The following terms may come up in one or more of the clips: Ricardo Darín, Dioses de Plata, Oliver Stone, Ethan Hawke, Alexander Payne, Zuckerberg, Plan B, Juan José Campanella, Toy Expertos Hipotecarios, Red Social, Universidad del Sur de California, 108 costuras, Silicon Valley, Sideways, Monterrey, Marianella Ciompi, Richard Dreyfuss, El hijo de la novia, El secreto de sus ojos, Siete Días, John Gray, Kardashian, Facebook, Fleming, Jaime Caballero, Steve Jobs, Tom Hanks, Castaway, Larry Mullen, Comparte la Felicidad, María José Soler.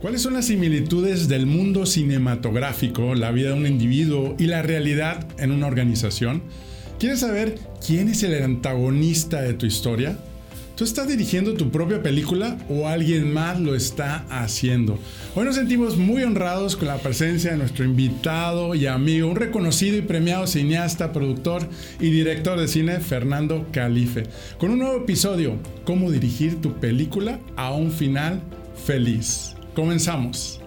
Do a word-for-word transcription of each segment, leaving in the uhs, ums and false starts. ¿Cuáles son las similitudes del mundo cinematográfico, la vida de un individuo y la realidad en una organización? ¿Quieres saber quién es el antagonista de tu historia? ¿Tú estás dirigiendo tu propia película o alguien más lo está haciendo? Hoy nos sentimos muy honrados con la presencia de nuestro invitado y amigo, un reconocido y premiado cineasta, productor y director de cine, Fernando Calife, con un nuevo episodio, ¿Cómo dirigir tu película a un final feliz? Comenzamos.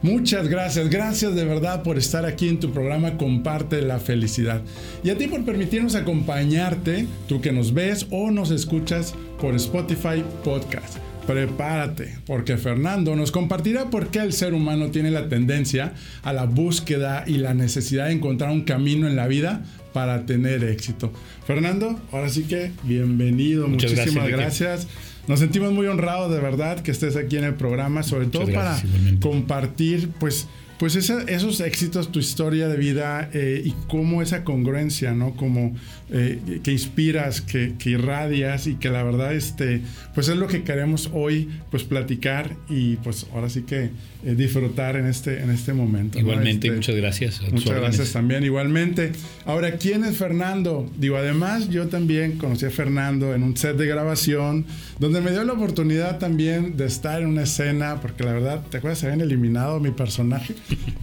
Muchas gracias, gracias de verdad por estar aquí en tu programa Comparte la Felicidad. Y a ti por permitirnos acompañarte, tú que nos ves o nos escuchas por Spotify Podcast. Prepárate, porque Fernando nos compartirá por qué el ser humano tiene la tendencia a la búsqueda y la necesidad de encontrar un camino en la vida para tener éxito. Fernando, ahora sí que bienvenido, muchas muchísimas gracias. gracias. Nos sentimos muy honrados de verdad que estés aquí en el programa, sobre Muchas todo gracias, para igualmente. compartir pues, pues esa, esos éxitos, tu historia de vida eh, y cómo esa congruencia, ¿no? Como eh, que inspiras, que, que irradias y que la verdad este, pues es lo que queremos hoy pues platicar y pues ahora sí que eh, disfrutar en este, en este momento. Igualmente, ¿no? este, muchas gracias. Muchas órdenes. gracias también, igualmente. Ahora, ¿quién es Fernando? Digo, además yo también conocí a Fernando en un set de grabación donde me dio la oportunidad también de estar en una escena, porque la verdad, ¿te acuerdas? Se habían eliminado mi personaje.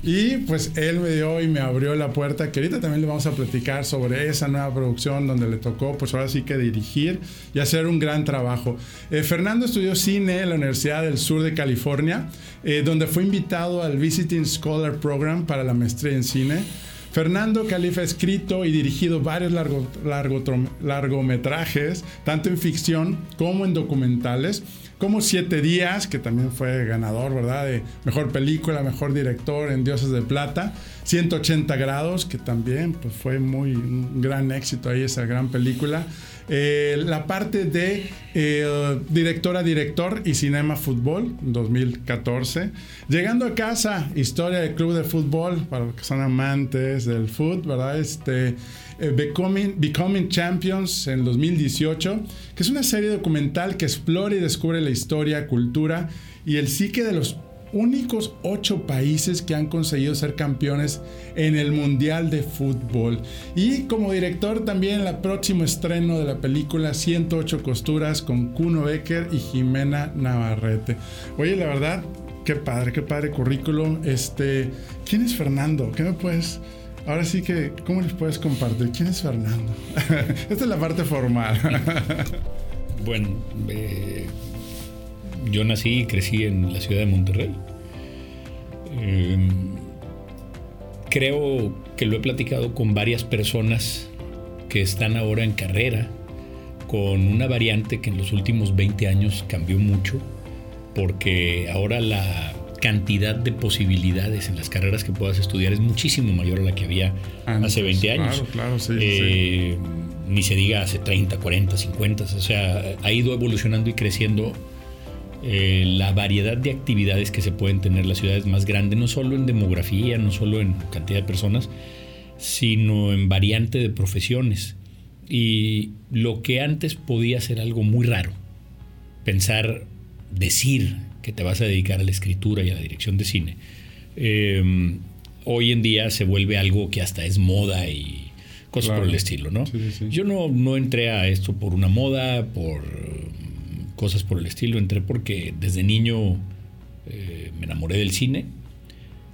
Y pues él me dio y me abrió la puerta, que ahorita también le vamos a platicar sobre esa nueva producción donde le tocó, pues ahora sí que dirigir y hacer un gran trabajo. Eh, Fernando estudió cine en la Universidad del Sur de California, eh, donde fue invitado al Visiting Scholar Program para la maestría en cine. Fernando Calife ha escrito y dirigido varios largo, largo, largometrajes, tanto en ficción como en documentales, como Siete Días, que también fue ganador, ¿verdad?, de Mejor Película, Mejor Director en Dioses de Plata, ciento ochenta grados, que también pues, fue muy, un gran éxito ahí esa gran película. Eh, la parte de eh, director a director y Cinema Fútbol dos mil catorce. Llegando a casa, historia del club de fútbol para los que son amantes del fútbol, ¿verdad? Este, eh, Becoming, Becoming Champions en dos mil dieciocho, que es una serie documental que explora y descubre la historia, cultura y el psique de los únicos ocho países que han conseguido ser campeones en el Mundial de Fútbol. Y como director también el próximo estreno de la película ciento ocho costuras con Kuno Becker y Jimena Navarrete. Oye, la verdad, qué padre, qué padre currículum. Este, ¿quién es Fernando? ¿Qué me puedes...? Ahora sí que, ¿cómo les puedes compartir? ¿Quién es Fernando? Esta es la parte formal. Bueno, eh... yo nací y crecí en la ciudad de Monterrey. Eh, creo que lo he platicado con varias personas que están ahora en carrera, con una variante que en los últimos veinte años cambió mucho, porque ahora la cantidad de posibilidades en las carreras que puedas estudiar es muchísimo mayor a la que había Antes, hace veinte años. Claro, claro, sí, eh, sí. Ni se diga hace treinta, cuarenta, cincuenta. O sea, ha ido evolucionando y creciendo Eh, la variedad de actividades que se pueden tener. Las ciudades más grandes, no solo en demografía, no solo en cantidad de personas, sino en variante de profesiones. Y lo que antes podía ser algo muy raro, pensar, decir que te vas a dedicar a la escritura y a la dirección de cine, eh, hoy en día se vuelve algo que hasta es moda y cosas claro. por el estilo, ¿no? Sí, sí. Yo no, no entré a esto por una moda, por cosas por el estilo. Entré porque desde niño eh, me enamoré del cine.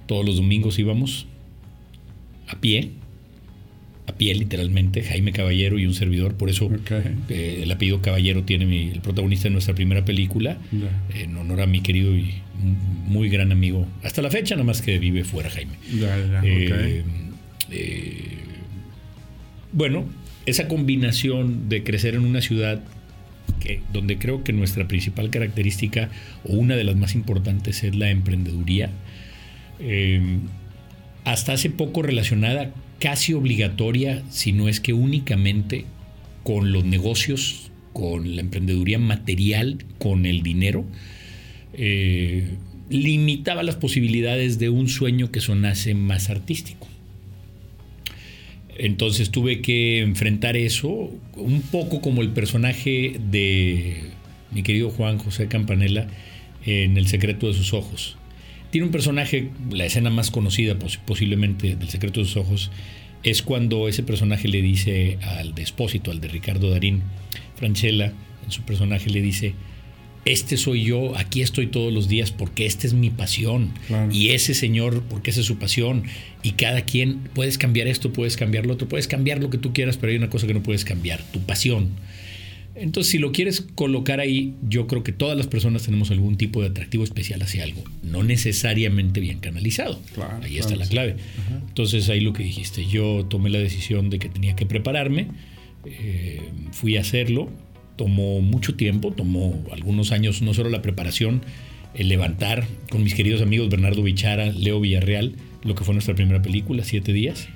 Todos los domingos íbamos a pie, a pie literalmente, Jaime Caballero y un servidor. Por eso okay. eh, el apellido Caballero tiene mi, el protagonista de nuestra primera película, yeah. en honor a mi querido y muy gran amigo, hasta la fecha, nada más que vive fuera Jaime. Yeah, yeah. Eh, okay. eh, bueno, esa combinación de crecer en una ciudad Que, donde creo que nuestra principal característica o una de las más importantes es la emprendeduría, eh, hasta hace poco relacionada casi obligatoria, si no es que únicamente, con los negocios, con la emprendeduría material, con el dinero, eh, limitaba las posibilidades de un sueño que sonase más artístico. Entonces tuve que enfrentar eso, un poco como el personaje de mi querido Juan José Campanella en El secreto de sus ojos. Tiene un personaje, la escena más conocida pos- posiblemente del secreto de sus ojos, es cuando ese personaje le dice al de Espósito, al de Ricardo Darín, Francella, en su personaje le dice: este soy yo, aquí estoy todos los días porque esta es mi pasión. Claro. Y ese señor, porque esa es su pasión. Y cada quien, puedes cambiar esto, puedes cambiar lo otro, puedes cambiar lo que tú quieras, pero hay una cosa que no puedes cambiar, tu pasión. Entonces, si lo quieres colocar ahí, yo creo que todas las personas tenemos algún tipo de atractivo especial hacia algo, no necesariamente bien canalizado. Claro, ahí está, claro, la clave. Sí. Entonces, ahí lo que dijiste, yo tomé la decisión de que tenía que prepararme, eh, fui a hacerlo, tomó mucho tiempo, tomó algunos años, no solo la preparación, el levantar con mis queridos amigos Bernardo Bichara, Leo Villarreal, lo que fue nuestra primera película, Siete Días,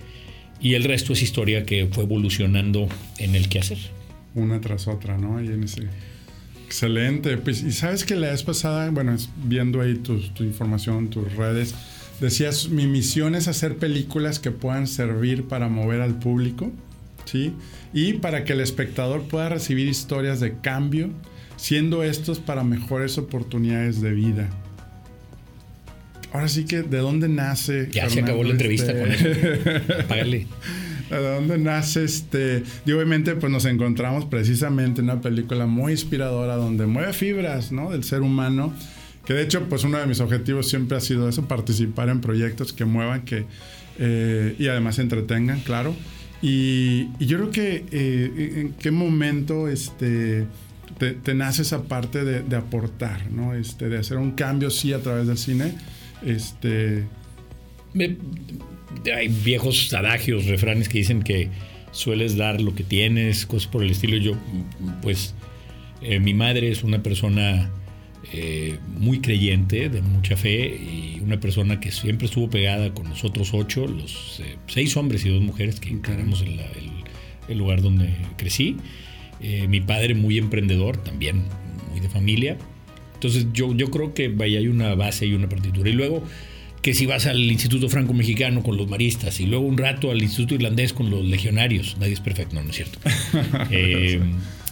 y el resto es historia que fue evolucionando en el quehacer. Una tras otra, ¿no? Y en ese... Excelente. Pues, y sabes que la vez pasada, bueno, viendo ahí tu, tu información, tus redes, decías, mi misión es hacer películas que puedan servir para mover al público, ¿sí? Y para que el espectador pueda recibir historias de cambio, siendo estos para mejores oportunidades de vida. Ahora sí que, ¿de dónde nace? Ya Fernando, se acabó la entrevista este... con él. Apágale. ¿De dónde nace este? Y obviamente pues nos encontramos precisamente en una película muy inspiradora donde mueve fibras, ¿no?, del ser humano, que de hecho pues uno de mis objetivos siempre ha sido eso, participar en proyectos que muevan, que eh, y además entretengan, claro. Y, y yo creo que eh, en qué momento este te, te nace esa parte de, de aportar, ¿no?, este, de hacer un cambio sí a través del cine, este. Me... Hay viejos adagios, refranes que dicen que sueles dar lo que tienes, cosas por el estilo. Yo, pues, eh, mi madre es una persona eh, muy creyente, de mucha fe, y una persona que siempre estuvo pegada con los otros ocho, los eh, seis hombres y dos mujeres que encaramos en la, el, el lugar donde crecí. Eh, mi padre muy emprendedor, también muy de familia. Entonces, yo, yo creo que vaya, hay una base y una partitura. Y luego... que si vas al Instituto Franco Mexicano con los maristas y luego un rato al Instituto Irlandés con los legionarios, nadie es perfecto, no, no es cierto. eh,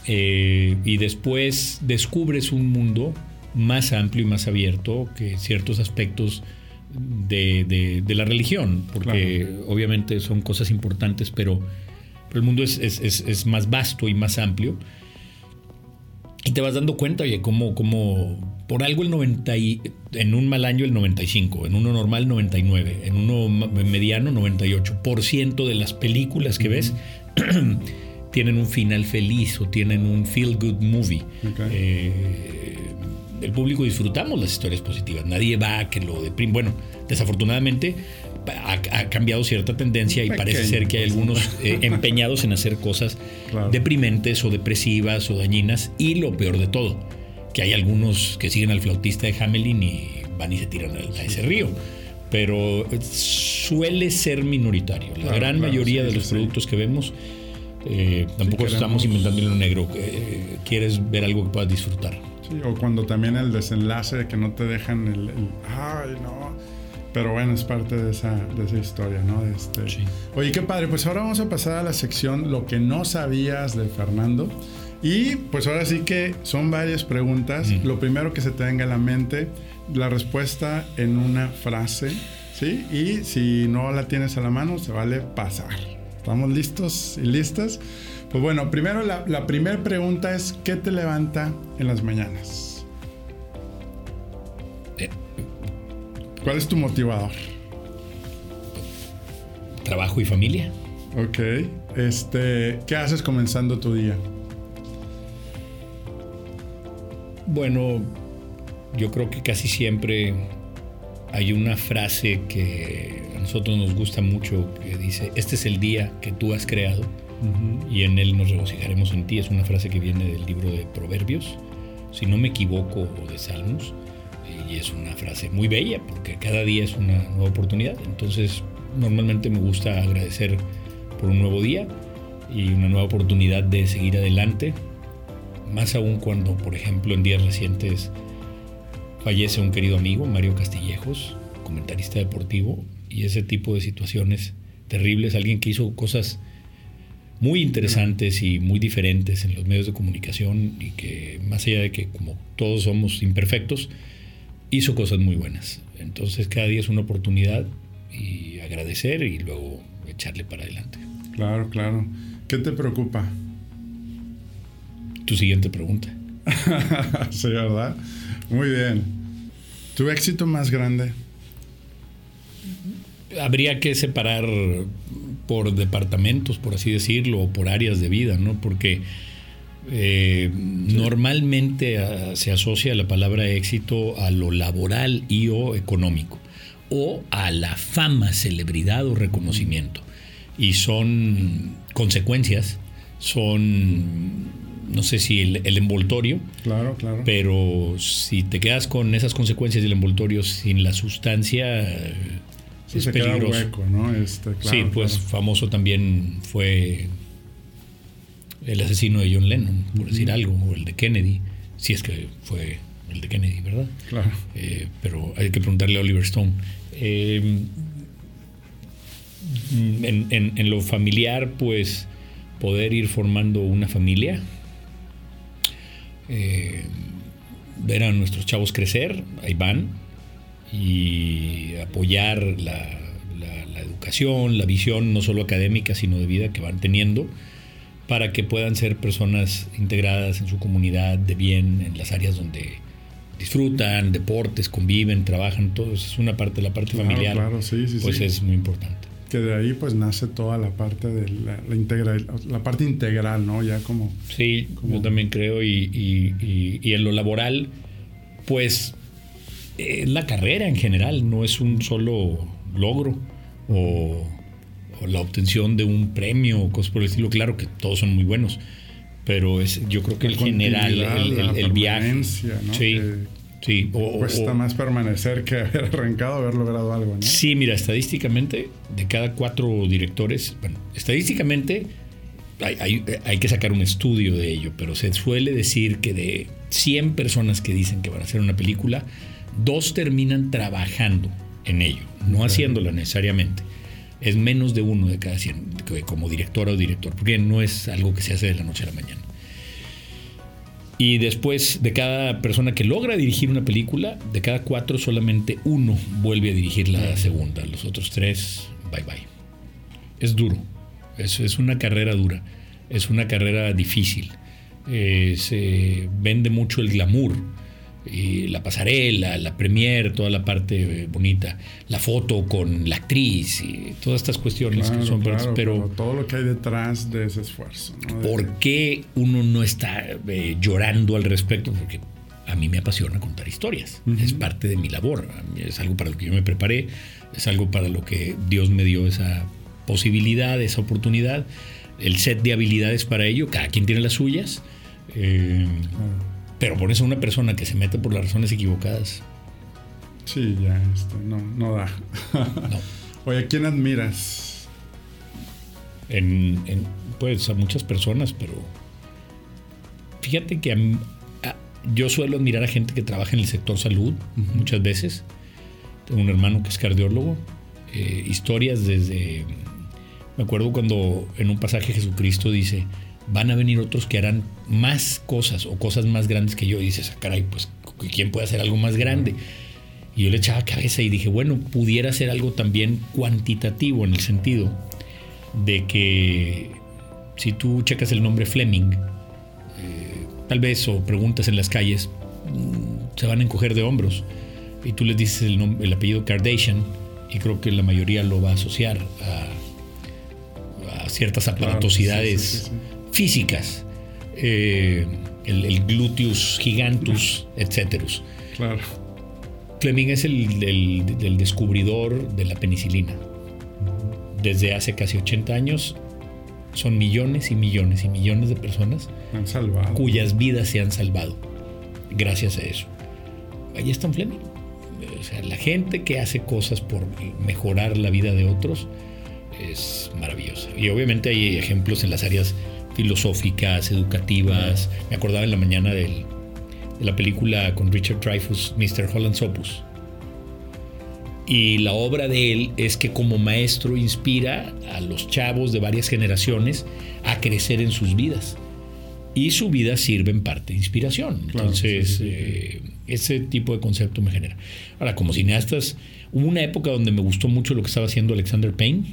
eh, y después descubres un mundo más amplio y más abierto que ciertos aspectos de, de, de la religión, porque claro, obviamente son cosas importantes, pero, pero el mundo es, es, es, es más vasto y más amplio. Y te vas dando cuenta, oye, como, como por algo el noventa y, en un mal año el noventa y cinco, en uno normal noventa y nueve, en uno mediano noventa y ocho por ciento de las películas que ves mm-hmm. tienen un final feliz o tienen un feel good movie. Okay. Eh, el público disfrutamos las historias positivas, nadie va a que lo deprime. Bueno, desafortunadamente ha, ha cambiado cierta tendencia y pequeño, parece ser que hay algunos eh, empeñados en hacer cosas, claro, deprimentes o depresivas o dañinas, y lo peor de todo, que hay algunos que siguen al flautista de Hamelin y van y se tiran a ese río, pero suele ser minoritario. La claro, gran claro, mayoría sí, de los sí. productos que vemos, eh, tampoco si queremos... estamos inventando en lo negro, eh, quieres ver algo que puedas disfrutar. Sí, o cuando también el desenlace de que no te dejan el, el ay no... Pero bueno, es parte de esa, de esa historia, ¿no? De este... sí. Oye, qué padre. Pues ahora vamos a pasar a la sección Lo que no sabías de Fernando. Y pues ahora sí que son varias preguntas. Mm. Lo primero que se te venga a la mente, la respuesta en una frase, ¿sí? Y si no la tienes a la mano, se vale pasar. ¿Estamos listos y listas? Pues bueno, primero la, la primera pregunta es, ¿qué te levanta en las mañanas? ¿Cuál es tu motivador? Trabajo y familia. Ok. Este, ¿qué haces comenzando tu día? Bueno, yo creo que casi siempre hay una frase que a nosotros nos gusta mucho que dice, este es el día que tú has creado, uh-huh, y en él nos regocijaremos en ti. Es una frase que viene del libro de Proverbios, si no me equivoco, o de Salmos. Y es una frase muy bella porque cada día es una nueva oportunidad. Entonces, normalmente me gusta agradecer por un nuevo día y una nueva oportunidad de seguir adelante. Más aún cuando, por ejemplo, en días recientes fallece un querido amigo, Mario Castillejos, comentarista deportivo, y ese tipo de situaciones terribles. Alguien que hizo cosas muy interesantes y muy diferentes en los medios de comunicación y que, más allá de que como todos somos imperfectos, hizo cosas muy buenas. Entonces cada día es una oportunidad y agradecer y luego echarle para adelante. Claro, claro. ¿Qué te preocupa? Tu siguiente pregunta. Sí, ¿verdad? Muy bien. ¿Tu éxito más grande? Habría que separar por departamentos, por así decirlo, o por áreas de vida, ¿no? Porque eh, sí. normalmente a, se asocia la palabra éxito a lo laboral y o económico, o a la fama, celebridad o reconocimiento. Y son consecuencias, son... No sé si el, el envoltorio, claro, claro. Pero si te quedas con esas consecuencias del envoltorio sin la sustancia, sí, es se peligroso. Queda hueco, ¿no? Este, claro, sí, pues claro. Famoso también fue el asesino de John Lennon, por uh-huh. decir algo, o el de Kennedy, si es que fue el de Kennedy, ¿verdad? Claro. Eh, pero hay que preguntarle a Oliver Stone. Eh, en, en, en lo familiar, pues poder ir formando una familia. Eh, ver a nuestros chavos crecer, ahí van, y apoyar la, la, la educación, la visión no solo académica sino de vida que van teniendo para que puedan ser personas integradas en su comunidad de bien, en las áreas donde disfrutan, deportes, conviven, trabajan, todo eso es una parte, la parte claro, familiar claro, sí, sí, pues sí. Es muy importante que de ahí pues nace toda la parte de la, la, integra, la parte integral, ¿no? Ya como... Sí, como... yo también creo y, y, y, y en lo laboral pues eh, la carrera en general no es un solo logro o, o la obtención de un premio o cosas por el estilo, claro que todos son muy buenos, pero es yo creo que el general, el, el, el viaje, ¿no? Sí. Que... Sí, o, cuesta o, más permanecer que haber arrancado, haber logrado algo, ¿no? Sí, mira, estadísticamente, de cada cuatro directores, bueno, estadísticamente hay, hay, hay que sacar un estudio de ello, pero se suele decir que de cien personas que dicen que van a hacer una película, dos terminan trabajando en ello, no claro. haciéndola necesariamente. Es menos de uno de cada cien, como directora o director, porque no es algo que se hace de la noche a la mañana. Y después de cada persona que logra dirigir una película, de cada cuatro solamente uno vuelve a dirigir la segunda. Los otros tres, bye bye. Es duro. Es, es una carrera dura. Es una carrera difícil. Eh, se vende mucho el glamour. Y la pasarela, la premier, toda la parte bonita, la foto con la actriz y todas estas cuestiones claro, que son claro, pero, pero todo lo que hay detrás de ese esfuerzo, ¿no? De... ¿Por qué uno no está eh, llorando al respecto? Porque a mí me apasiona contar historias, uh-huh. es parte de mi labor, es algo para lo que yo me preparé, es algo para lo que Dios me dio esa posibilidad, esa oportunidad, el set de habilidades para ello, cada quien tiene las suyas. eh, uh-huh. Pero por eso una persona que se mete por las razones equivocadas. Sí, ya, esto no, no da. No. Oye, ¿a quién admiras? En, en, pues a muchas personas, pero fíjate que a, a, yo suelo admirar a gente que trabaja en el sector salud muchas veces. Tengo un hermano que es cardiólogo. Eh, historias desde... Me acuerdo cuando en un pasaje Jesucristo dice... van a venir otros que harán más cosas o cosas más grandes que yo. Y dices, ah, caray, pues, ¿quién puede hacer algo más grande? Y yo le echaba cabeza y dije, bueno, pudiera hacer algo también cuantitativo en el sentido de que si tú checas el nombre Fleming, eh, tal vez, o preguntas en las calles, se van a encoger de hombros. Y tú les dices el, nom- el apellido Kardashian y creo que la mayoría lo va a asociar a, a ciertas aparatosidades. Claro, sí, sí, sí, sí. Físicas, eh, el, el gluteus gigantus, etcétera. Claro. Fleming es el, el, el descubridor de la penicilina. Desde hace casi ochenta años son millones y millones y millones de personas han salvado. Cuyas vidas se han salvado gracias a eso. Ahí está Fleming. O sea, la gente que hace cosas por mejorar la vida de otros es maravillosa. Y obviamente hay ejemplos en las áreas filosóficas, educativas. Me acordaba en la mañana del, de la película con Richard Dreyfuss, mister Holland's Opus. Y la obra de él es que como maestro inspira a los chavos de varias generaciones a crecer en sus vidas. y su vida sirve en parte de inspiración. Entonces, claro, sí, sí, sí. Eh, ese tipo de concepto me genera. Ahora, como cineastas, hubo una época donde me gustó mucho lo que estaba haciendo Alexander Payne,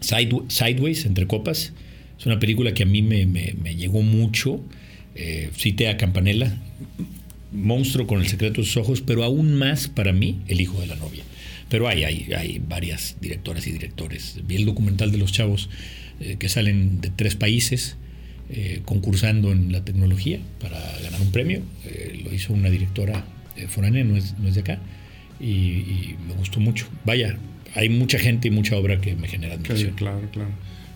Sideway, Sideways, Entre Copas. Es una película que a mí me, me, me llegó mucho. Eh, cité a Campanella, monstruo con El secreto de sus ojos, pero aún más para mí, El hijo de la novia. Pero hay, hay, hay varias directoras y directores. Vi el documental de los chavos eh, que salen de tres países eh, concursando en la tecnología para ganar un premio. Eh, lo hizo una directora eh, foránea, no es, no es de acá, y, y me gustó mucho. Vaya, hay mucha gente y mucha obra que me genera admiración. Sí, claro, claro.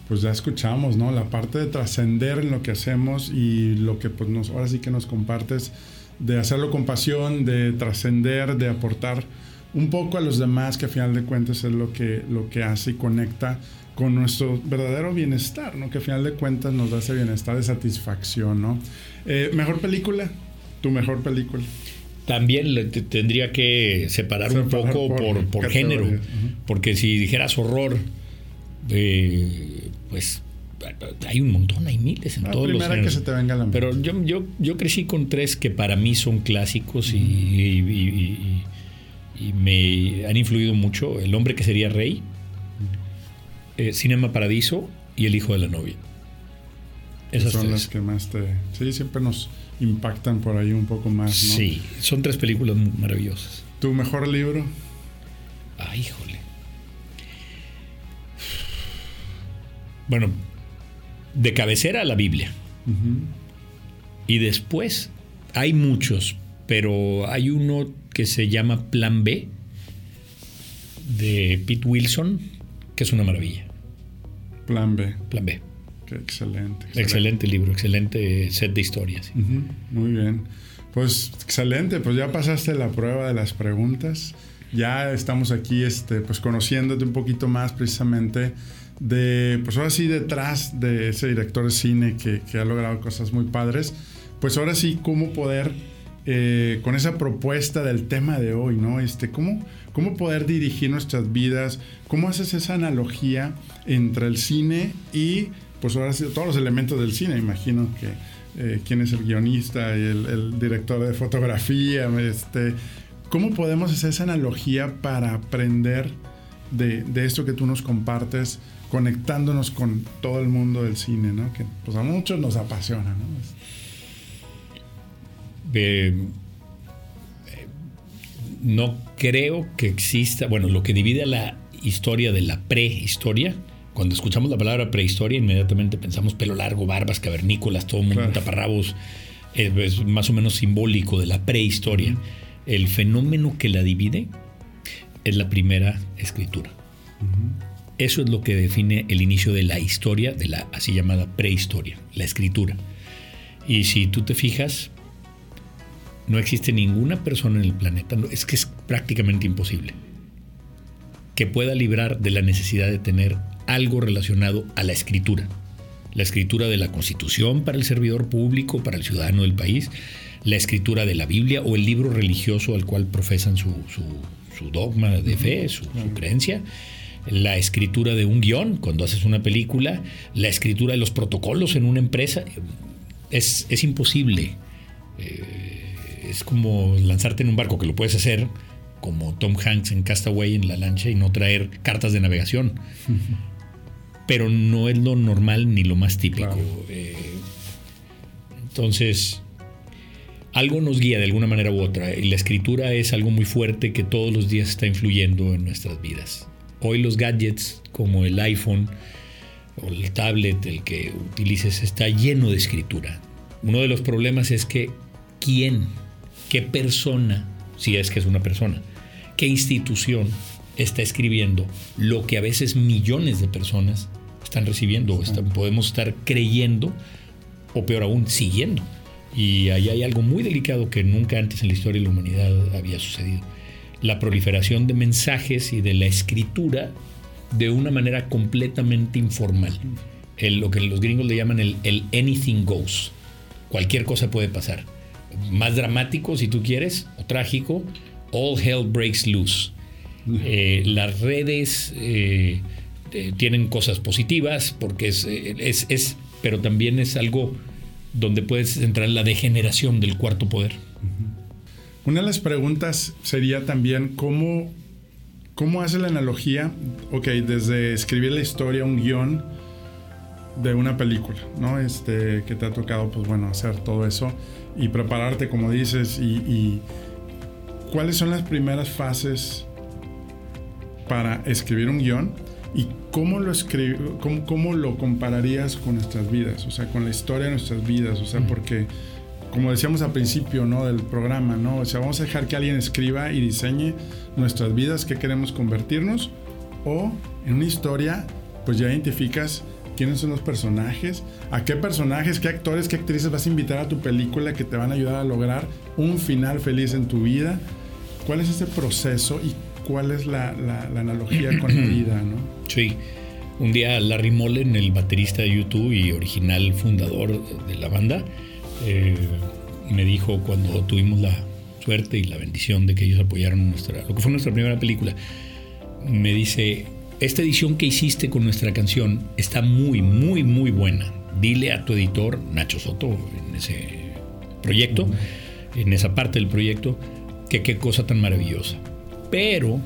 Pues ya escuchamos, ¿no? La parte de trascender en lo que hacemos y lo que pues nos, ahora sí que nos compartes, de hacerlo con pasión, de trascender, de aportar un poco a los demás, que a final de cuentas es lo que, lo que hace y conecta con nuestro verdadero bienestar, ¿no? Que a final de cuentas nos da ese bienestar de satisfacción, ¿no? Eh, ¿Mejor película? ¿Tu mejor película? También le t- tendría que separar, separar un poco por, por, por género. Uh-huh. Porque si dijeras horror... Eh, pues hay un montón, hay miles en la todos los géneros. Que se te venga la mente. Pero yo, yo, yo crecí con tres que para mí son clásicos, mm. y, y, y, y, y me han influido mucho. El hombre que sería rey, eh, Cinema Paradiso y El hijo de la novia. Esas son tres. Las que más te... Sí, siempre nos impactan por ahí un poco más, ¿no? Sí, son tres películas maravillosas. ¿Tu mejor libro? Ah, híjole. Bueno, de cabecera la Biblia. Uh-huh. Y después hay muchos, pero hay uno que se llama Plan B de Pete Wilson, que es una maravilla. Plan B. Plan B. Qué excelente, excelente. Excelente libro, excelente set de historias. Uh-huh. Muy bien. Pues excelente, pues ya pasaste la prueba de las preguntas. Ya estamos aquí este, pues conociéndote un poquito más precisamente de, pues ahora sí, detrás de ese director de cine que, que ha logrado cosas muy padres. Pues ahora sí, cómo poder, eh, con esa propuesta del tema de hoy, ¿no? Este, cómo, cómo poder dirigir nuestras vidas, cómo haces esa analogía entre el cine y, pues ahora sí, todos los elementos del cine. Imagino que eh, quién es el guionista, el, el director de fotografía, este, cómo podemos hacer esa analogía para aprender de, de esto que tú nos compartes, conectándonos con todo el mundo del cine, ¿no? Que pues a muchos nos apasiona, ¿no? Eh, eh, no creo que exista, bueno, lo que divide a la historia de la prehistoria. Cuando escuchamos la palabra prehistoria, inmediatamente pensamos pelo largo, barbas, cavernícolas, todo el mundo, claro, taparrabos. Eh, es más o menos simbólico de la prehistoria. Uh-huh. El fenómeno que la divide es la primera escritura. Uh-huh. Eso es lo que define el inicio de la historia, de la así llamada prehistoria, la escritura. Y si tú te fijas, no existe ninguna persona en el planeta, es que es prácticamente imposible, que pueda librar de la necesidad de tener algo relacionado a la escritura. La escritura de la Constitución para el servidor público, para el ciudadano del país, la escritura de la Biblia o el libro religioso al cual profesan su, su, su dogma de fe, su, su creencia. La escritura de un guión cuando haces una película, la escritura de los protocolos en una empresa. Es, es imposible. Eh, es como lanzarte en un barco, que lo puedes hacer, como Tom Hanks en Castaway en la lancha, y no traer cartas de navegación. Uh-huh. Pero no es lo normal ni lo más típico. Claro. Eh, entonces, algo nos guía de alguna manera u otra. Y la escritura es algo muy fuerte que todos los días está influyendo en nuestras vidas. Hoy los gadgets como el iPhone o el tablet, el que utilices, está lleno de escritura. Uno de los problemas es que quién, qué persona, si es que es una persona, qué institución está escribiendo lo que a veces millones de personas están recibiendo, o están, podemos estar creyendo, o peor aún, siguiendo. Y ahí hay algo muy delicado que nunca antes en la historia de la humanidad había sucedido. La proliferación de mensajes y de la escritura de una manera completamente informal. El, lo que los gringos le llaman el, el anything goes. Cualquier cosa puede pasar. Más dramático, si tú quieres, o trágico, all hell breaks loose. Eh, las redes eh, eh, tienen cosas positivas porque es, eh, es, es, pero también es algo donde puedes entrar en la degeneración del cuarto poder. Una de las preguntas sería también cómo, cómo hace la analogía, ok, desde escribir la historia, un guión de una película, ¿no? Este, que te ha tocado, pues bueno, hacer todo eso y prepararte, como dices, y, y ¿cuáles son las primeras fases para escribir un guión? ¿Y cómo lo, escrib- cómo, cómo lo compararías con nuestras vidas? O sea, con la historia de nuestras vidas. O sea, porque, como decíamos al principio, ¿no?, del programa, ¿no? O sea, vamos a dejar que alguien escriba y diseñe nuestras vidas, qué queremos convertirnos. O en una historia, pues ya identificas quiénes son los personajes, a qué personajes, qué actores, qué actrices vas a invitar a tu película que te van a ayudar a lograr un final feliz en tu vida. ¿Cuál es ese proceso y cuál es la, la, la analogía con la vida, ¿no? Sí. Un día Larry Mullen, el baterista de U dos y original fundador de la banda, eh, me dijo, cuando tuvimos la suerte y la bendición de que ellos apoyaron nuestra, lo que fue nuestra primera película, me dice: esta edición que hiciste con nuestra canción está muy, muy, muy buena. Dile a tu editor, Nacho Soto, en ese proyecto, uh-huh. en esa parte del proyecto, que qué cosa tan maravillosa. Pero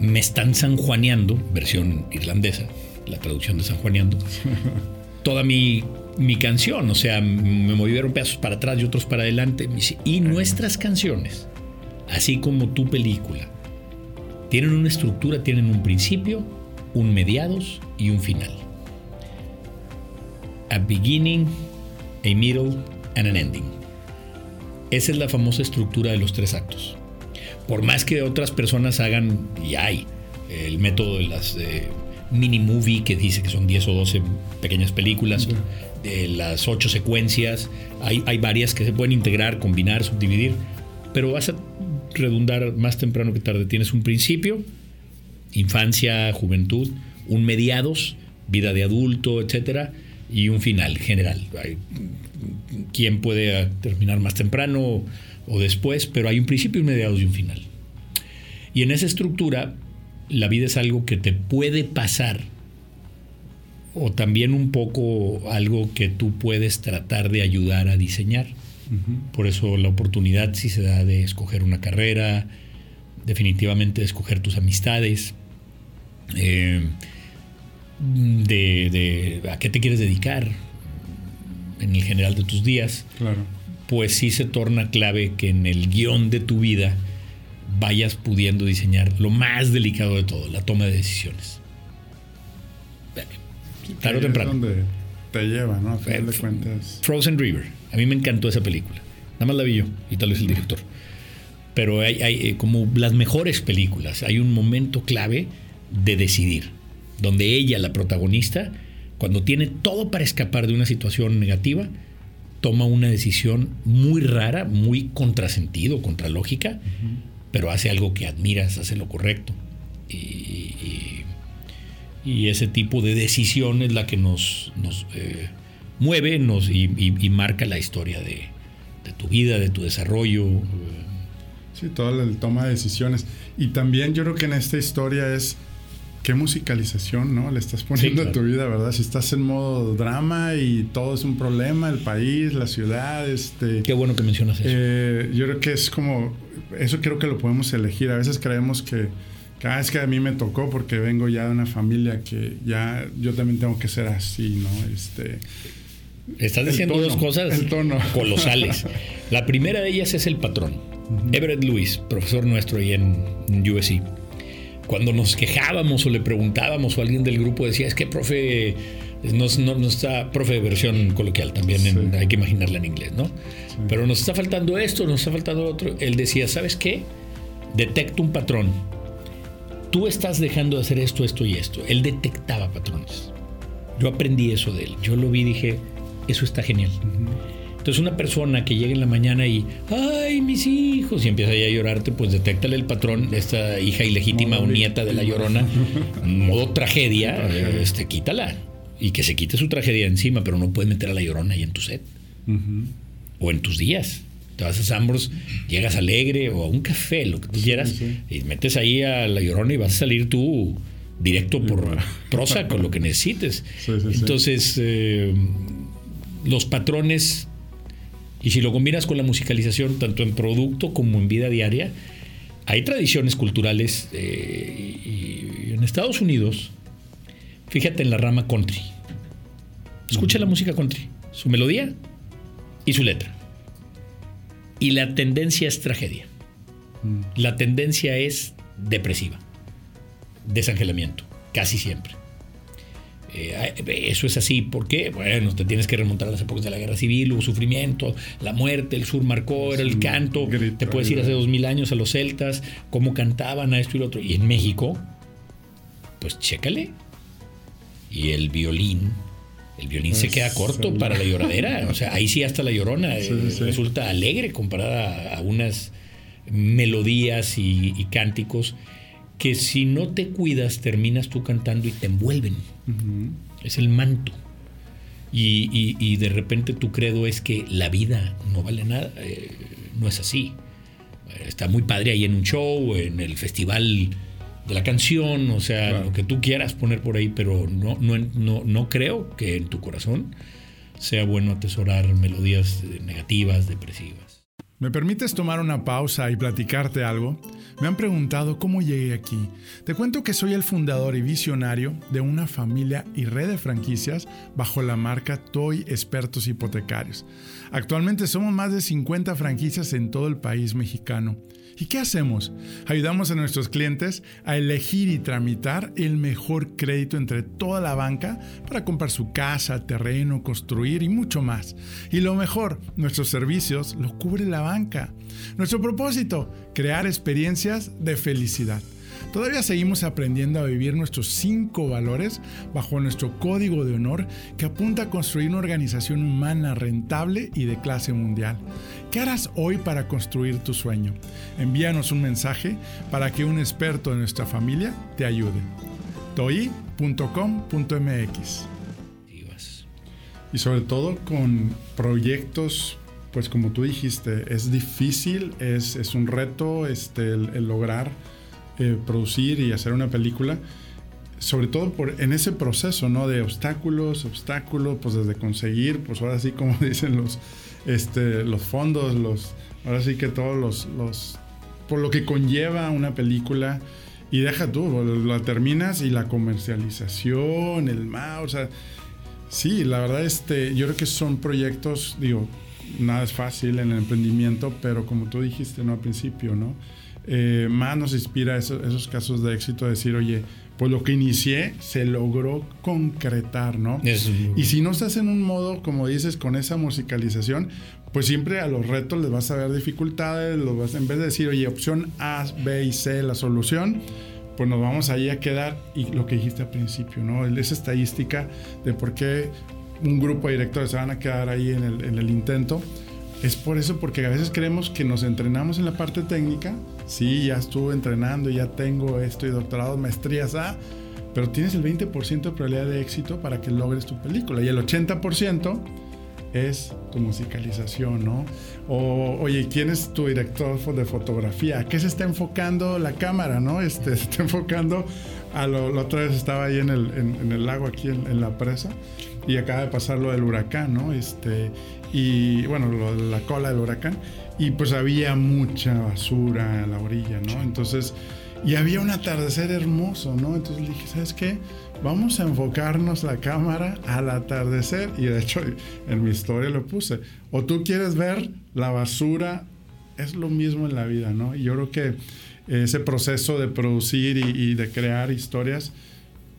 me están sanjuaneando, versión irlandesa, la traducción de sanjuaneando, toda mi, mi canción. O sea, me movieron pedazos para atrás y otros para adelante. Y nuestras canciones, así como tu película, tienen una estructura, tienen un principio, un mediados y un final. A beginning, a middle and an ending. Esa es la famosa estructura de los tres actos. Por más que otras personas hagan, y hay, el método de las eh, mini movie, que dice que son diez o doce pequeñas películas, uh-huh. de las ocho secuencias, hay, hay varias que se pueden integrar, combinar, subdividir, pero vas a redundar más temprano que tarde. Tienes un principio, infancia, juventud, un mediados, vida de adulto, etcétera, y un final general. Hay, ¿quién puede terminar más temprano o después? Pero hay un principio, un mediados y un final. Y en esa estructura, la vida es algo que te puede pasar, o también un poco algo que tú puedes tratar de ayudar a diseñar. Por eso la oportunidad, si se da, de escoger una carrera, definitivamente de escoger tus amistades, eh, de, de a qué te quieres dedicar en el general de tus días, claro. Pues sí se torna clave que en el guión de tu vida vayas pudiendo diseñar lo más delicado de todo, la toma de decisiones. Tarde o temprano. Te lleva, ¿no? A final de cuentas. Frozen River. A mí me encantó esa película. Nada más la vi yo y tal vez el director. Pero hay, hay como las mejores películas. Hay un momento clave de decidir, donde ella, la protagonista, cuando tiene todo para escapar de una situación negativa, toma una decisión muy rara, muy contrasentido, contralógica, uh-huh. pero hace algo que admiras, hace lo correcto. Y... y Y ese tipo de decisión es la que nos, nos eh, mueve nos, y, y, y marca la historia de, de tu vida, de tu desarrollo. Sí, toda la toma de decisiones. Y también yo creo que en esta historia es qué musicalización, ¿no?, le estás poniendo, sí, claro. a tu vida, ¿verdad? Si estás en modo drama y todo es un problema, el país, la ciudad, este... Qué bueno que mencionas eso. Eh, yo creo que es como... Eso creo que lo podemos elegir. A veces creemos que... Cada vez que a mí me tocó, porque vengo ya de una familia que ya yo también tengo que ser así, ¿no? Este, Estás diciendo tono, dos cosas colosales. La primera de ellas es el patrón. Uh-huh. Everett Lewis, profesor nuestro ahí en U S C. Cuando nos quejábamos o le preguntábamos o alguien del grupo decía, es que profe, no, no, no está, profe de versión coloquial también, sí. en, hay que imaginarla en inglés, ¿no? Sí. Pero nos está faltando esto, nos está faltando otro. Él decía, ¿sabes qué? Detecto un patrón. Tú estás dejando de hacer esto, esto y esto. Él detectaba patrones. Yo aprendí eso de él. Yo lo vi y dije, eso está genial. Uh-huh. Entonces, una persona que llega en la mañana y, ay, mis hijos, y empieza ya a llorarte, pues detéctale el patrón, esta hija ilegítima modo o nieta de la llorona, modo tragedia, este, quítala. Y que se quite su tragedia encima, pero no puedes meter a la llorona ahí en tu set. Uh-huh. O en tus días. Te vas a Sambors, llegas alegre o a un café, lo que tú quieras, sí, sí. y metes ahí a la llorona y vas a salir tú directo por prosa con lo que necesites. Sí, sí, Entonces, sí. Eh, los patrones, y si lo combinas con la musicalización, tanto en producto como en vida diaria, hay tradiciones culturales. Eh, y, y en Estados Unidos, fíjate en la rama country. Escucha la música country, su melodía y su letra. Y la tendencia es tragedia. La tendencia es depresiva, desangelamiento, casi siempre. Eh, eso es así. ¿Por qué? Bueno, te tienes que remontar a las épocas de la guerra civil, hubo sufrimiento, la muerte, el sur marcó, era el canto. Grita, te puedes ir hace dos mil años a los celtas, cómo cantaban a esto y lo otro. Y en México, pues chécale. Y el violín, el violín es, se queda corto el... para la lloradera. O sea, ahí sí hasta la Llorona sí, eh, sí. resulta alegre comparada a unas melodías y, y cánticos que si no te cuidas terminas tú cantando y te envuelven. Uh-huh. Es el manto. Y, y, y de repente tu credo es que la vida no vale nada. Eh, no es así. Está muy padre ahí en un show, en el festival de la canción, o sea, claro, lo que tú quieras poner por ahí, pero no, no, no, no creo que en tu corazón sea bueno atesorar melodías negativas, depresivas. ¿Me permites tomar una pausa y platicarte algo? Me han preguntado cómo llegué aquí. Te cuento que soy el fundador y visionario de una familia y red de franquicias bajo la marca Toy Expertos Hipotecarios. Actualmente somos más de cincuenta franquicias en todo el país mexicano. ¿Y qué hacemos? Ayudamos a nuestros clientes a elegir y tramitar el mejor crédito entre toda la banca para comprar su casa, terreno, construir y mucho más. Y lo mejor, nuestros servicios los cubre la banca. Nuestro propósito, crear experiencias de felicidad. Todavía seguimos aprendiendo a vivir nuestros cinco valores bajo nuestro código de honor que apunta a construir una organización humana rentable y de clase mundial. ¿Qué harás hoy para construir tu sueño? Envíanos un mensaje para que un experto de nuestra familia te ayude. t o i punto com punto m x. Y sobre todo con proyectos, pues como tú dijiste, es difícil, es, es un reto este, el, el lograr Eh, producir y hacer una película, sobre todo por, en ese proceso, ¿no? De obstáculos, obstáculos, pues desde conseguir, pues ahora sí como dicen los, este, los fondos, los, ahora sí que todos los, los, por lo que conlleva una película, y deja tú, la terminas y la comercialización, el más, o sea, sí, la verdad, este, yo creo que son proyectos, digo, nada es fácil en el emprendimiento, pero como tú dijiste, ¿no? Al principio, ¿no? Eh, más nos inspira eso, esos casos de éxito, decir, oye, pues lo que inicié se logró concretar, ¿no? Eso. Y si no estás en un modo, como dices, con esa musicalización, pues siempre a los retos les vas a ver dificultades, los vas, en vez de decir, oye, opción A, B y C, la solución, pues nos vamos ahí a quedar, y lo que dijiste al principio, ¿no? Esa estadística de por qué un grupo de directores se van a quedar ahí en el, en el intento. Es por eso, porque a veces creemos que nos entrenamos en la parte técnica. Sí, ya estuve entrenando, ya tengo esto y doctorado, maestrías, ah, pero tienes el veinte por ciento de probabilidad de éxito para que logres tu película. Y el ochenta por ciento es tu musicalización, ¿no? O, oye, ¿quién es tu director de fotografía? ¿A qué se está enfocando la cámara, no? Este, se está enfocando a lo... La otra vez estaba ahí en el, en, en el lago, aquí en, en la presa, y acaba de pasar lo del huracán, ¿no? Este... y bueno, lo, la cola del huracán, y pues había mucha basura a la orilla, ¿no? Entonces, y había un atardecer hermoso, ¿no? Entonces le dije, ¿sabes qué? Vamos a enfocarnos la cámara al atardecer, y de hecho en mi historia lo puse, o tú quieres ver la basura, es lo mismo en la vida, ¿no? Y yo creo que ese proceso de producir y, y de crear historias,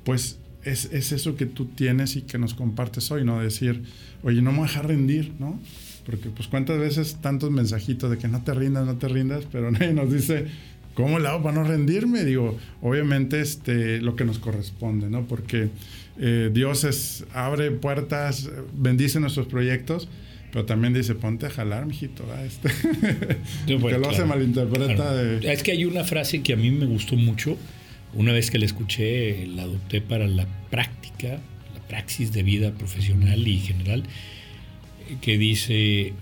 pues es, es eso que tú tienes y que nos compartes hoy, ¿no? Decir, oye, no me voy a dejar rendir, ¿no? Porque pues cuántas veces tantos mensajitos de que no te rindas, no te rindas, pero nadie nos dice, ¿cómo le hago para no rendirme? Digo, obviamente este, lo que nos corresponde, ¿no? Porque eh, Dios es, abre puertas, bendice nuestros proyectos, pero también dice, ponte a jalar, mijito, ¿verdad? Este, sí, pues, que lo claro, se malinterpreta. Claro. De... Es que hay una frase que a mí me gustó mucho, una vez que la escuché, la adopté para la práctica, praxis de vida profesional y general, que dice,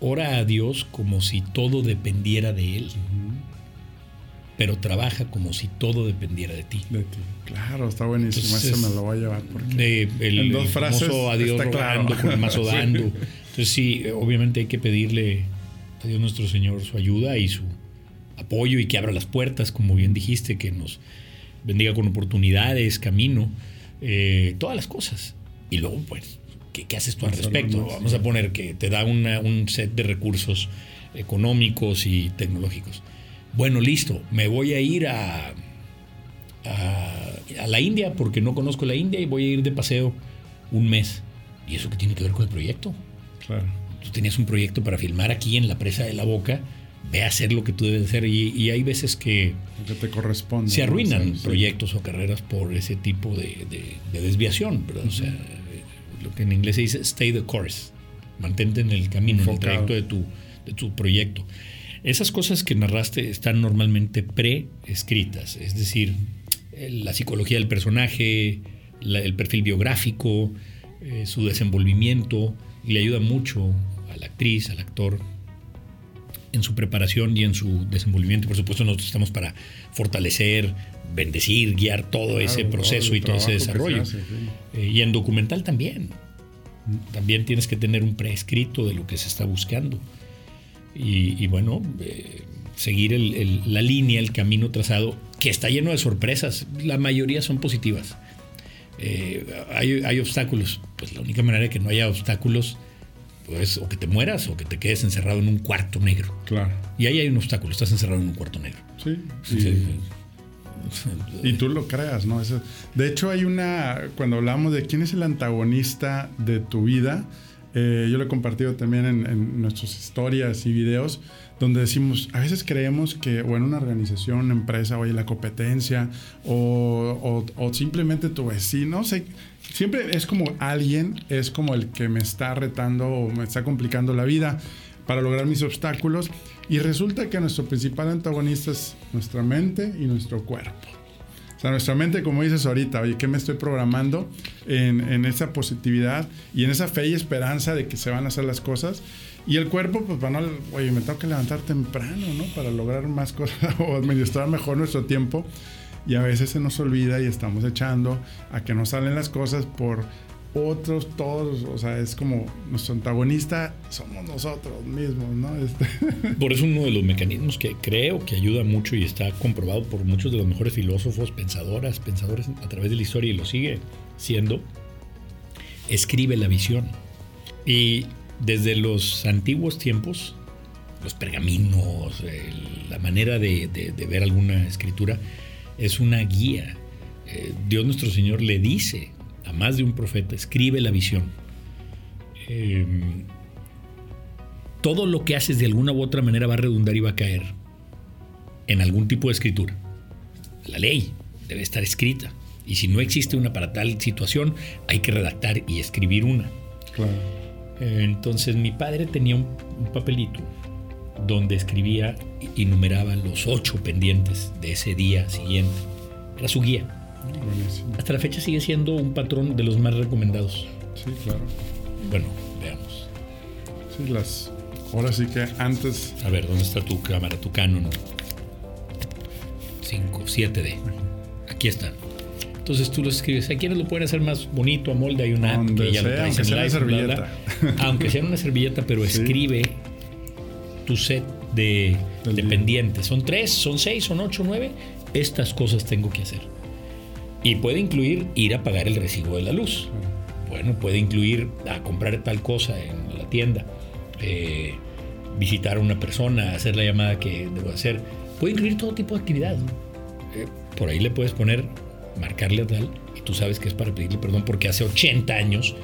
ora a Dios como si todo dependiera de Él. Uh-huh. pero trabaja como si todo dependiera de ti. De ti. Claro, está buenísimo. Entonces, ese me lo voy a llevar. Porque de, el, en dos el frases famoso adiós rogando, claro, con el mazo dando. Sí. Entonces sí, obviamente hay que pedirle a Dios nuestro Señor su ayuda y su apoyo, y que abra las puertas, como bien dijiste, que nos bendiga con oportunidades, camino, eh, todas las cosas. Y luego, pues, ¿qué, qué haces tú al respecto? Vamos a poner que te da una, un set de recursos económicos y tecnológicos. Bueno, listo, me voy a ir a, a, a la India porque no conozco la India y voy a ir de paseo un mes. ¿Y eso qué tiene que ver con el proyecto? Claro. Tú tenías un proyecto para filmar aquí en la presa de La Boca, ve a hacer lo que tú debes hacer. Y, y hay veces que, que te corresponde, se arruinan, ¿no?, proyectos, sí, o carreras por ese tipo de, de, de desviación, ¿verdad? Uh-huh. O sea, lo que en inglés se dice stay the course, mantente en el camino, enfocado, en el trayecto de tu, de tu proyecto. Esas cosas que narraste están normalmente pre-escritas, es decir, la psicología del personaje, la, el perfil biográfico, eh, su desenvolvimiento, y le ayuda mucho a la actriz, al actor, en su preparación y en su desenvolvimiento. Por supuesto, nosotros estamos para fortalecer, bendecir, guiar todo, claro, ese proceso, claro, y todo ese desarrollo. Hace, sí. eh, y en documental también. También tienes que tener un preescrito de lo que se está buscando. Y, y bueno, eh, seguir el, el, la línea, el camino trazado, que está lleno de sorpresas. La mayoría son positivas. Eh, hay, hay obstáculos. Pues la única manera de que no haya obstáculos, pues, o que te mueras o que te quedes encerrado en un cuarto negro. Claro. Y ahí hay un obstáculo, estás encerrado en un cuarto negro. Sí. Y, sí. Y tú lo creas, ¿no? Eso, de hecho, hay una... Cuando hablamos de quién es el antagonista de tu vida, eh, yo lo he compartido también en, en nuestras historias y videos, donde decimos, a veces creemos que, o en una organización, una empresa, oye, la competencia, o, o, o simplemente tu vecino, se... Siempre es como alguien, es como el que me está retando o me está complicando la vida para lograr mis obstáculos. Y resulta que nuestro principal antagonista es nuestra mente y nuestro cuerpo. O sea, nuestra mente, como dices ahorita, oye, ¿qué me estoy programando en, en esa positividad y en esa fe y esperanza de que se van a hacer las cosas? Y el cuerpo, pues, bueno, oye, me tengo que levantar temprano, ¿no?, para lograr más cosas o administrar mejor nuestro tiempo. Y a veces se nos olvida y estamos echando a que no salen las cosas por otros, todos. O sea, es como nuestro antagonista somos nosotros mismos, ¿no? Este. Por eso uno de los mecanismos que creo que ayuda mucho y está comprobado por muchos de los mejores filósofos, pensadoras, pensadores a través de la historia, y lo sigue siendo, escribe la visión. Y desde los antiguos tiempos, los pergaminos, el, la manera de, de, de ver alguna escritura, es una guía. Eh, Dios nuestro Señor le dice a más de un profeta, escribe la visión. Eh, todo lo que haces de alguna u otra manera va a redundar y va a caer en algún tipo de escritura. La ley debe estar escrita. Y si no existe una para tal situación, hay que redactar y escribir una. Claro. Eh, entonces mi padre tenía un, un papelito donde escribía y numeraba los ocho pendientes de ese día siguiente. Era su guía. Buenísimo. Hasta la fecha sigue siendo un patrón de los más recomendados. Sí, claro. Bueno, veamos. Sí, las... Ahora sí que antes... A ver, ¿dónde está tu cámara? Tu Canon cinco siete D. Aquí está. Entonces tú los escribes. ¿A quiénes lo pueden hacer más bonito? A molde hay una... Donde sea, ya aunque sea live, una servilleta. Bla, bla. Aunque sea una servilleta, pero sí, escribe... tu set de pendientes. Son tres, son seis, son ocho, nueve. Estas cosas tengo que hacer. Y puede incluir ir a pagar el recibo de la luz. Bueno, puede incluir a comprar tal cosa en la tienda, eh, visitar a una persona, hacer la llamada que debo hacer. Puede incluir todo tipo de actividad. Eh, por ahí le puedes poner, marcarle tal, y tú sabes que es para pedirle perdón porque hace ochenta años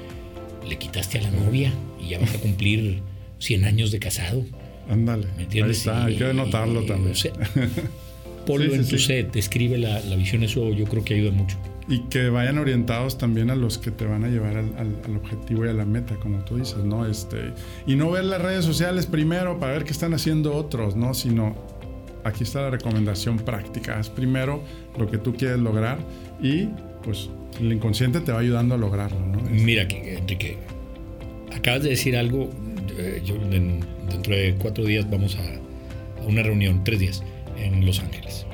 le quitaste a la novia y ya vas a cumplir cien años de casado. Ándale, ahí está, hay que anotarlo eh, también. O sea, ponlo sí, sí, en tu sí. set, escribe la, la visión, eso yo creo que ayuda mucho. Y que vayan orientados también a los que te van a llevar al, al, al objetivo y a la meta, como tú dices, ¿no? Este, y no ver las redes sociales primero para ver qué están haciendo otros, ¿no? Sino, aquí está la recomendación práctica. Haz primero lo que tú quieres lograr y, pues, el inconsciente te va ayudando a lograrlo, ¿no? Mira, que, Enrique, acabas de decir algo, eh, yo... En, dentro de cuatro días vamos a, a una reunión, tres días, en Los Ángeles.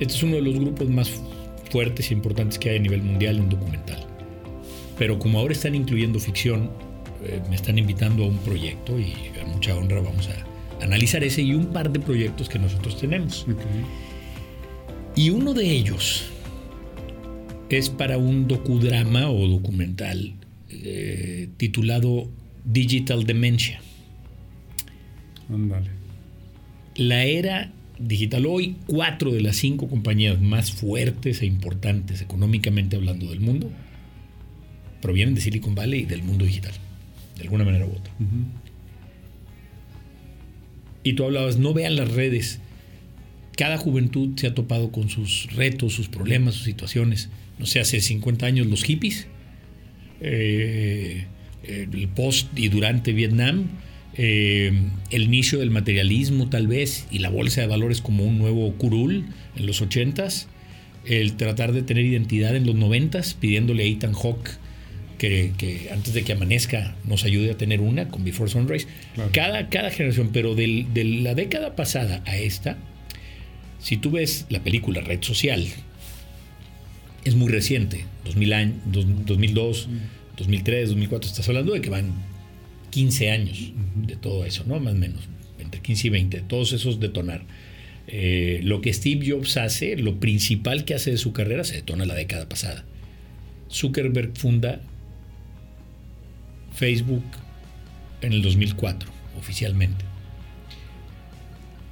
Este es uno de los grupos más fuertes e importantes que hay a nivel mundial en documental. Pero como ahora están incluyendo ficción, eh, me están invitando a un proyecto y a mucha honra vamos a analizar ese y un par de proyectos que nosotros tenemos. Okay. Y uno de ellos es para un docudrama o documental eh, titulado Digital Dementia. Ándale. La era digital. Hoy, cuatro de las cinco compañías más fuertes e importantes económicamente hablando del mundo provienen de Silicon Valley y del mundo digital, de alguna manera u otra. Uh-huh. Y tú hablabas, no vean las redes. Cada juventud se ha topado con sus retos, sus problemas, sus situaciones. No sé, hace cincuenta años los hippies, eh, el post y durante Vietnam, Eh, el inicio del materialismo tal vez y la bolsa de valores como un nuevo curul en los ochentas, el tratar de tener identidad en los noventas, pidiéndole a Ethan Hawke que, que antes de que amanezca nos ayude a tener una con Before Sunrise. Claro. cada, cada generación, pero del, de la década pasada a esta, si tú ves la película Red Social, es muy reciente, dos mil años, dos mil dos, dos mil tres, dos mil cuatro, estás hablando de que van quince años de todo eso, ¿no? Más o menos, entre quince y veinte, todos esos detonar. Eh, lo que Steve Jobs hace, lo principal que hace de su carrera, se detona la década pasada. Zuckerberg funda Facebook en el dos mil cuatro, oficialmente.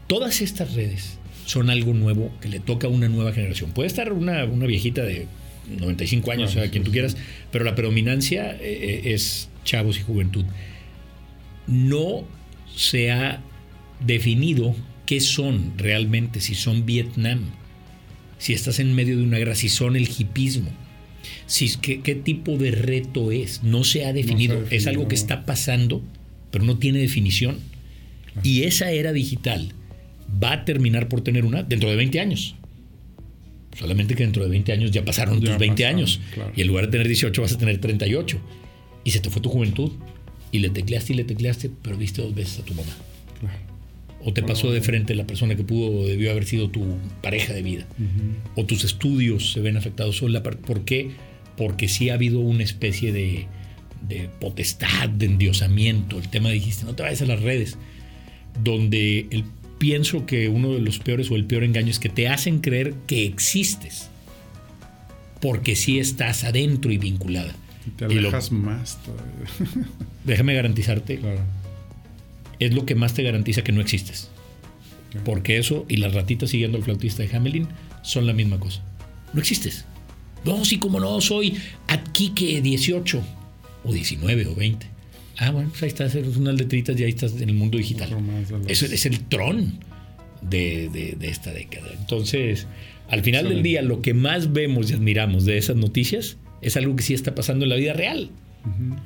Todas estas redes son algo nuevo que le toca a una nueva generación. Puede estar una, una viejita de noventa y cinco años, claro, o sea, quien tú quieras, pero la predominancia eh, es chavos y juventud. No se ha definido qué son realmente, si son Vietnam, si estás en medio de una guerra, si son el hipismo, si qué, qué tipo de reto es. No se ha definido. No se ha definido. Es algo que está pasando, pero no tiene definición. Claro. Y esa era digital va a terminar por tener una dentro de veinte años. Solamente que dentro de veinte años ya pasaron ya tus veinte pasaron, años. Claro. Y en lugar de tener dieciocho vas a tener treinta y ocho. Y se te fue tu juventud. Y le tecleaste y le tecleaste, pero viste dos veces a tu mamá. Claro. O te pasó de frente la persona que pudo o debió haber sido tu pareja de vida. Uh-huh. O tus estudios se ven afectados. ¿Por qué? Porque sí ha habido una especie de, de potestad, de endiosamiento. El tema de dijiste, no te vayas a las redes. Donde el, pienso que uno de los peores o el peor engaño es que te hacen creer que existes. Porque sí estás adentro y vinculada. Y te alejas y lo, más todavía. Déjame garantizarte. Claro. Es lo que más te garantiza que no existes. Okay. Porque eso y las ratitas siguiendo al flautista de Hamelin son la misma cosa. No existes. No, sí, como no, soy Atquique dieciocho o diecinueve o veinte. Ah, bueno, pues ahí estás, eres unas letritas y ahí estás en el mundo digital. Los... Eso es el tron de, de, de esta década. Entonces, al final Excelente. Del día, lo que más vemos y admiramos de esas noticias es algo que sí está pasando en la vida real. Uh-huh.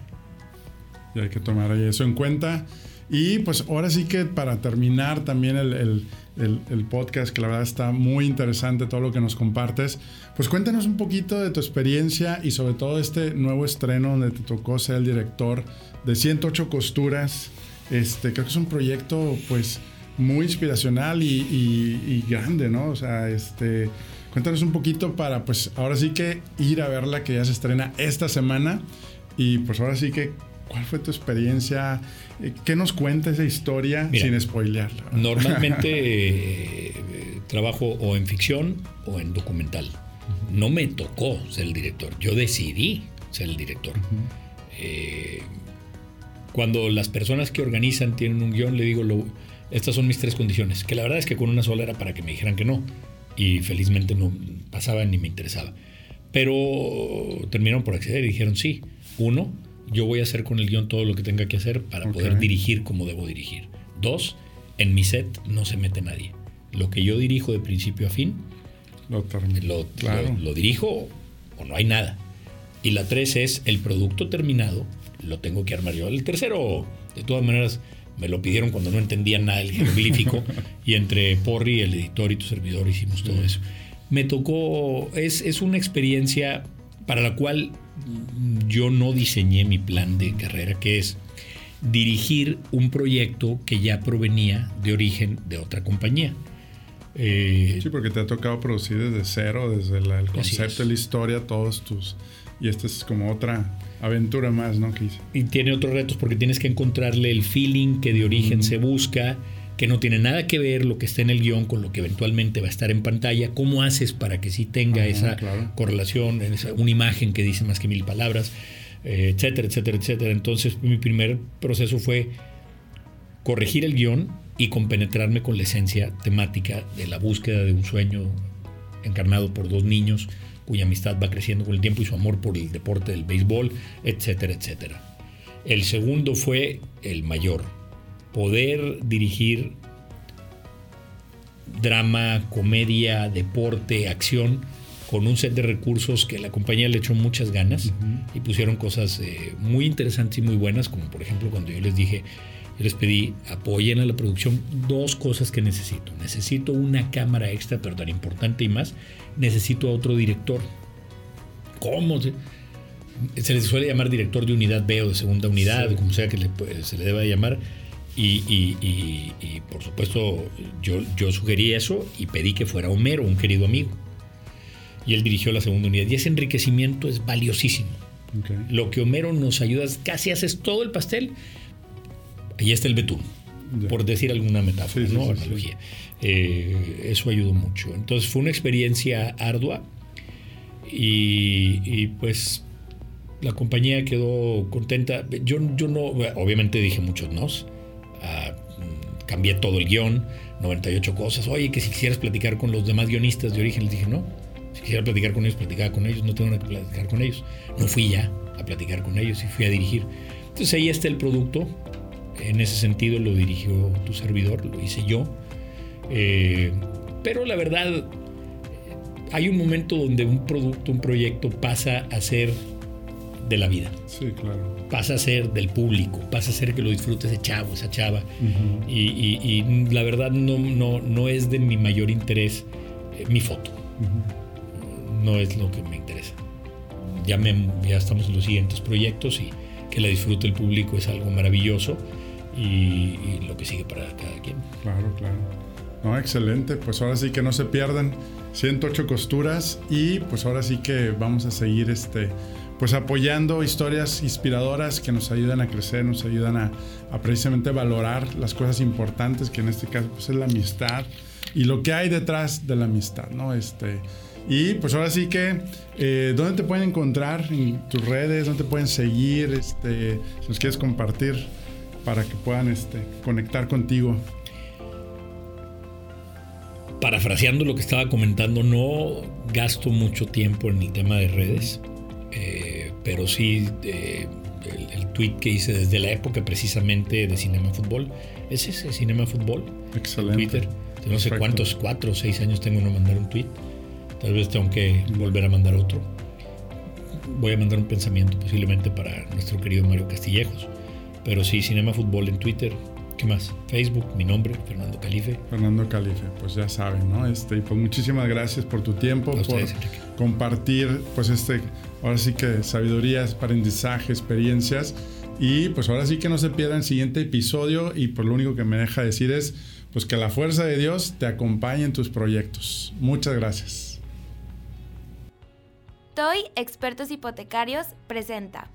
Y hay que tomar eso en cuenta. Y pues ahora sí que para terminar también el, el, el, el podcast, que la verdad está muy interesante todo lo que nos compartes, pues cuéntanos un poquito de tu experiencia y sobre todo este nuevo estreno donde te tocó ser el director de ciento ocho costuras. Este, creo que es un proyecto pues muy inspiracional y, y, y grande, ¿no? O sea, este... Cuéntanos un poquito para, pues, ahora sí que ir a verla, que ya se estrena esta semana. Y, pues, ahora sí que, ¿cuál fue tu experiencia? ¿Qué nos cuenta esa historia? Mira, sin spoilearla. Normalmente eh, trabajo o en ficción o en documental. Uh-huh. No me tocó ser el director. Yo decidí ser el director. Uh-huh. Eh, cuando las personas que organizan tienen un guión, le digo, lo, estas son mis tres condiciones. Que la verdad es que con una sola era para que me dijeran que no. Y felizmente no pasaba ni me interesaba. Pero terminaron por acceder y dijeron sí. Uno, yo voy a hacer con el guión todo lo que tenga que hacer para okay. poder dirigir como debo dirigir. Dos, en mi set no se mete nadie. Lo que yo dirijo de principio a fin, lo, lo, claro. lo, lo dirijo o no hay nada. Y la tres es el producto terminado, lo tengo que armar yo. El tercero, de todas maneras... Me lo pidieron cuando no entendía nada del jeroglífico y entre Porri, el editor y tu servidor hicimos todo eso. Me tocó, es, es una experiencia para la cual yo no diseñé mi plan de carrera, que es dirigir un proyecto que ya provenía de origen de otra compañía. Eh, sí, porque te ha tocado producir desde cero, desde la, el concepto, la historia, todos tus... Y esta es como otra aventura más, ¿no? Que hice. Y tiene otros retos porque tienes que encontrarle el feeling que de origen mm. se busca, que no tiene nada que ver lo que está en el guión con lo que eventualmente va a estar en pantalla. ¿Cómo haces para que sí tenga ah, esa claro. correlación, esa, una imagen que dice más que mil palabras, eh, etcétera, etcétera, etcétera? Entonces, mi primer proceso fue corregir el guión y compenetrarme con la esencia temática de la búsqueda de un sueño encarnado por dos niños cuya amistad va creciendo con el tiempo y su amor por el deporte del béisbol, etcétera, etcétera. El segundo fue el mayor, poder dirigir drama, comedia, deporte, acción, con un set de recursos que la compañía le echó muchas ganas uh-huh. y pusieron cosas eh, muy interesantes y muy buenas, como por ejemplo cuando yo les dije, yo les pedí, apoyen a la producción, dos cosas que necesito. Necesito una cámara extra, pero tan importante y más, necesito a otro director. ¿Cómo? Se, se les suele llamar director de unidad B o de segunda unidad, sí. como sea que le, pues, se le deba llamar. Y, y, y, y por supuesto, yo, yo sugerí eso y pedí que fuera Homero, un querido amigo. Y él dirigió la segunda unidad. Y ese enriquecimiento es valiosísimo. Okay. Lo que Homero nos ayuda, casi haces todo el pastel. Ahí está el betún, yeah. por decir alguna metáfora, sí, ¿no? Sí, analogía. Sí. Eh, eso ayudó mucho. Entonces fue una experiencia ardua y, y pues la compañía quedó contenta. Yo, yo no, obviamente dije muchos nos. Ah, cambié todo el guión, noventa y ocho cosas. Oye, que si quisieras platicar con los demás guionistas de origen, les dije no. Si quisiera platicar con ellos, platicaba con ellos. No tengo nada que platicar con ellos. No fui ya a platicar con ellos y fui a dirigir. Entonces ahí está el producto. En ese sentido lo dirigió tu servidor, lo hice yo. Eh, pero la verdad, hay un momento donde un producto, un proyecto pasa a ser de la vida. Sí, claro. Pasa a ser del público, pasa a ser que lo disfrute ese chavo, esa chava. Uh-huh. Y, y, y la verdad no, no, no es de mi mayor interés eh, mi foto. Uh-huh. No es lo que me interesa. Ya, me, ya estamos en los siguientes proyectos y que la disfrute el público es algo maravilloso. Y, y lo que sigue para cada quien. Claro, claro. No, excelente. Pues ahora sí que no se pierdan ciento ocho costuras y pues ahora sí que vamos a seguir este, pues apoyando historias inspiradoras que nos ayudan a crecer, nos ayudan a, a precisamente valorar las cosas importantes, que en este caso pues es la amistad y lo que hay detrás de la amistad, ¿no? Este, y pues ahora sí que, eh, ¿dónde te pueden encontrar? En tus redes, ¿dónde te pueden seguir? Este, si nos quieres compartir para que puedan este, conectar contigo. Parafraseando lo que estaba comentando, no gasto mucho tiempo en el tema de redes, eh, pero sí eh, el, el tweet que hice desde la época precisamente de Cinema Fútbol, es ese, Cinema Fútbol. Excelente. Twitter. No Perfecto. Sé cuántos, cuatro o seis años tengo no mandar un tweet. Tal vez tengo que volver a mandar otro. Voy a mandar un pensamiento posiblemente para nuestro querido Mario Castillejos. Pero sí, Cinema Fútbol en Twitter. ¿Qué más? Facebook, mi nombre, Fernando Calife. Fernando Calife, pues ya saben, ¿no? Este, y pues muchísimas gracias por tu tiempo, por ustedes, compartir, pues este, ahora sí que sabidurías, aprendizaje, experiencias. Y pues ahora sí que no se pierdan el siguiente episodio. Y por lo único que me deja decir es, pues que la fuerza de Dios te acompañe en tus proyectos. Muchas gracias. Toy Expertos Hipotecarios presenta.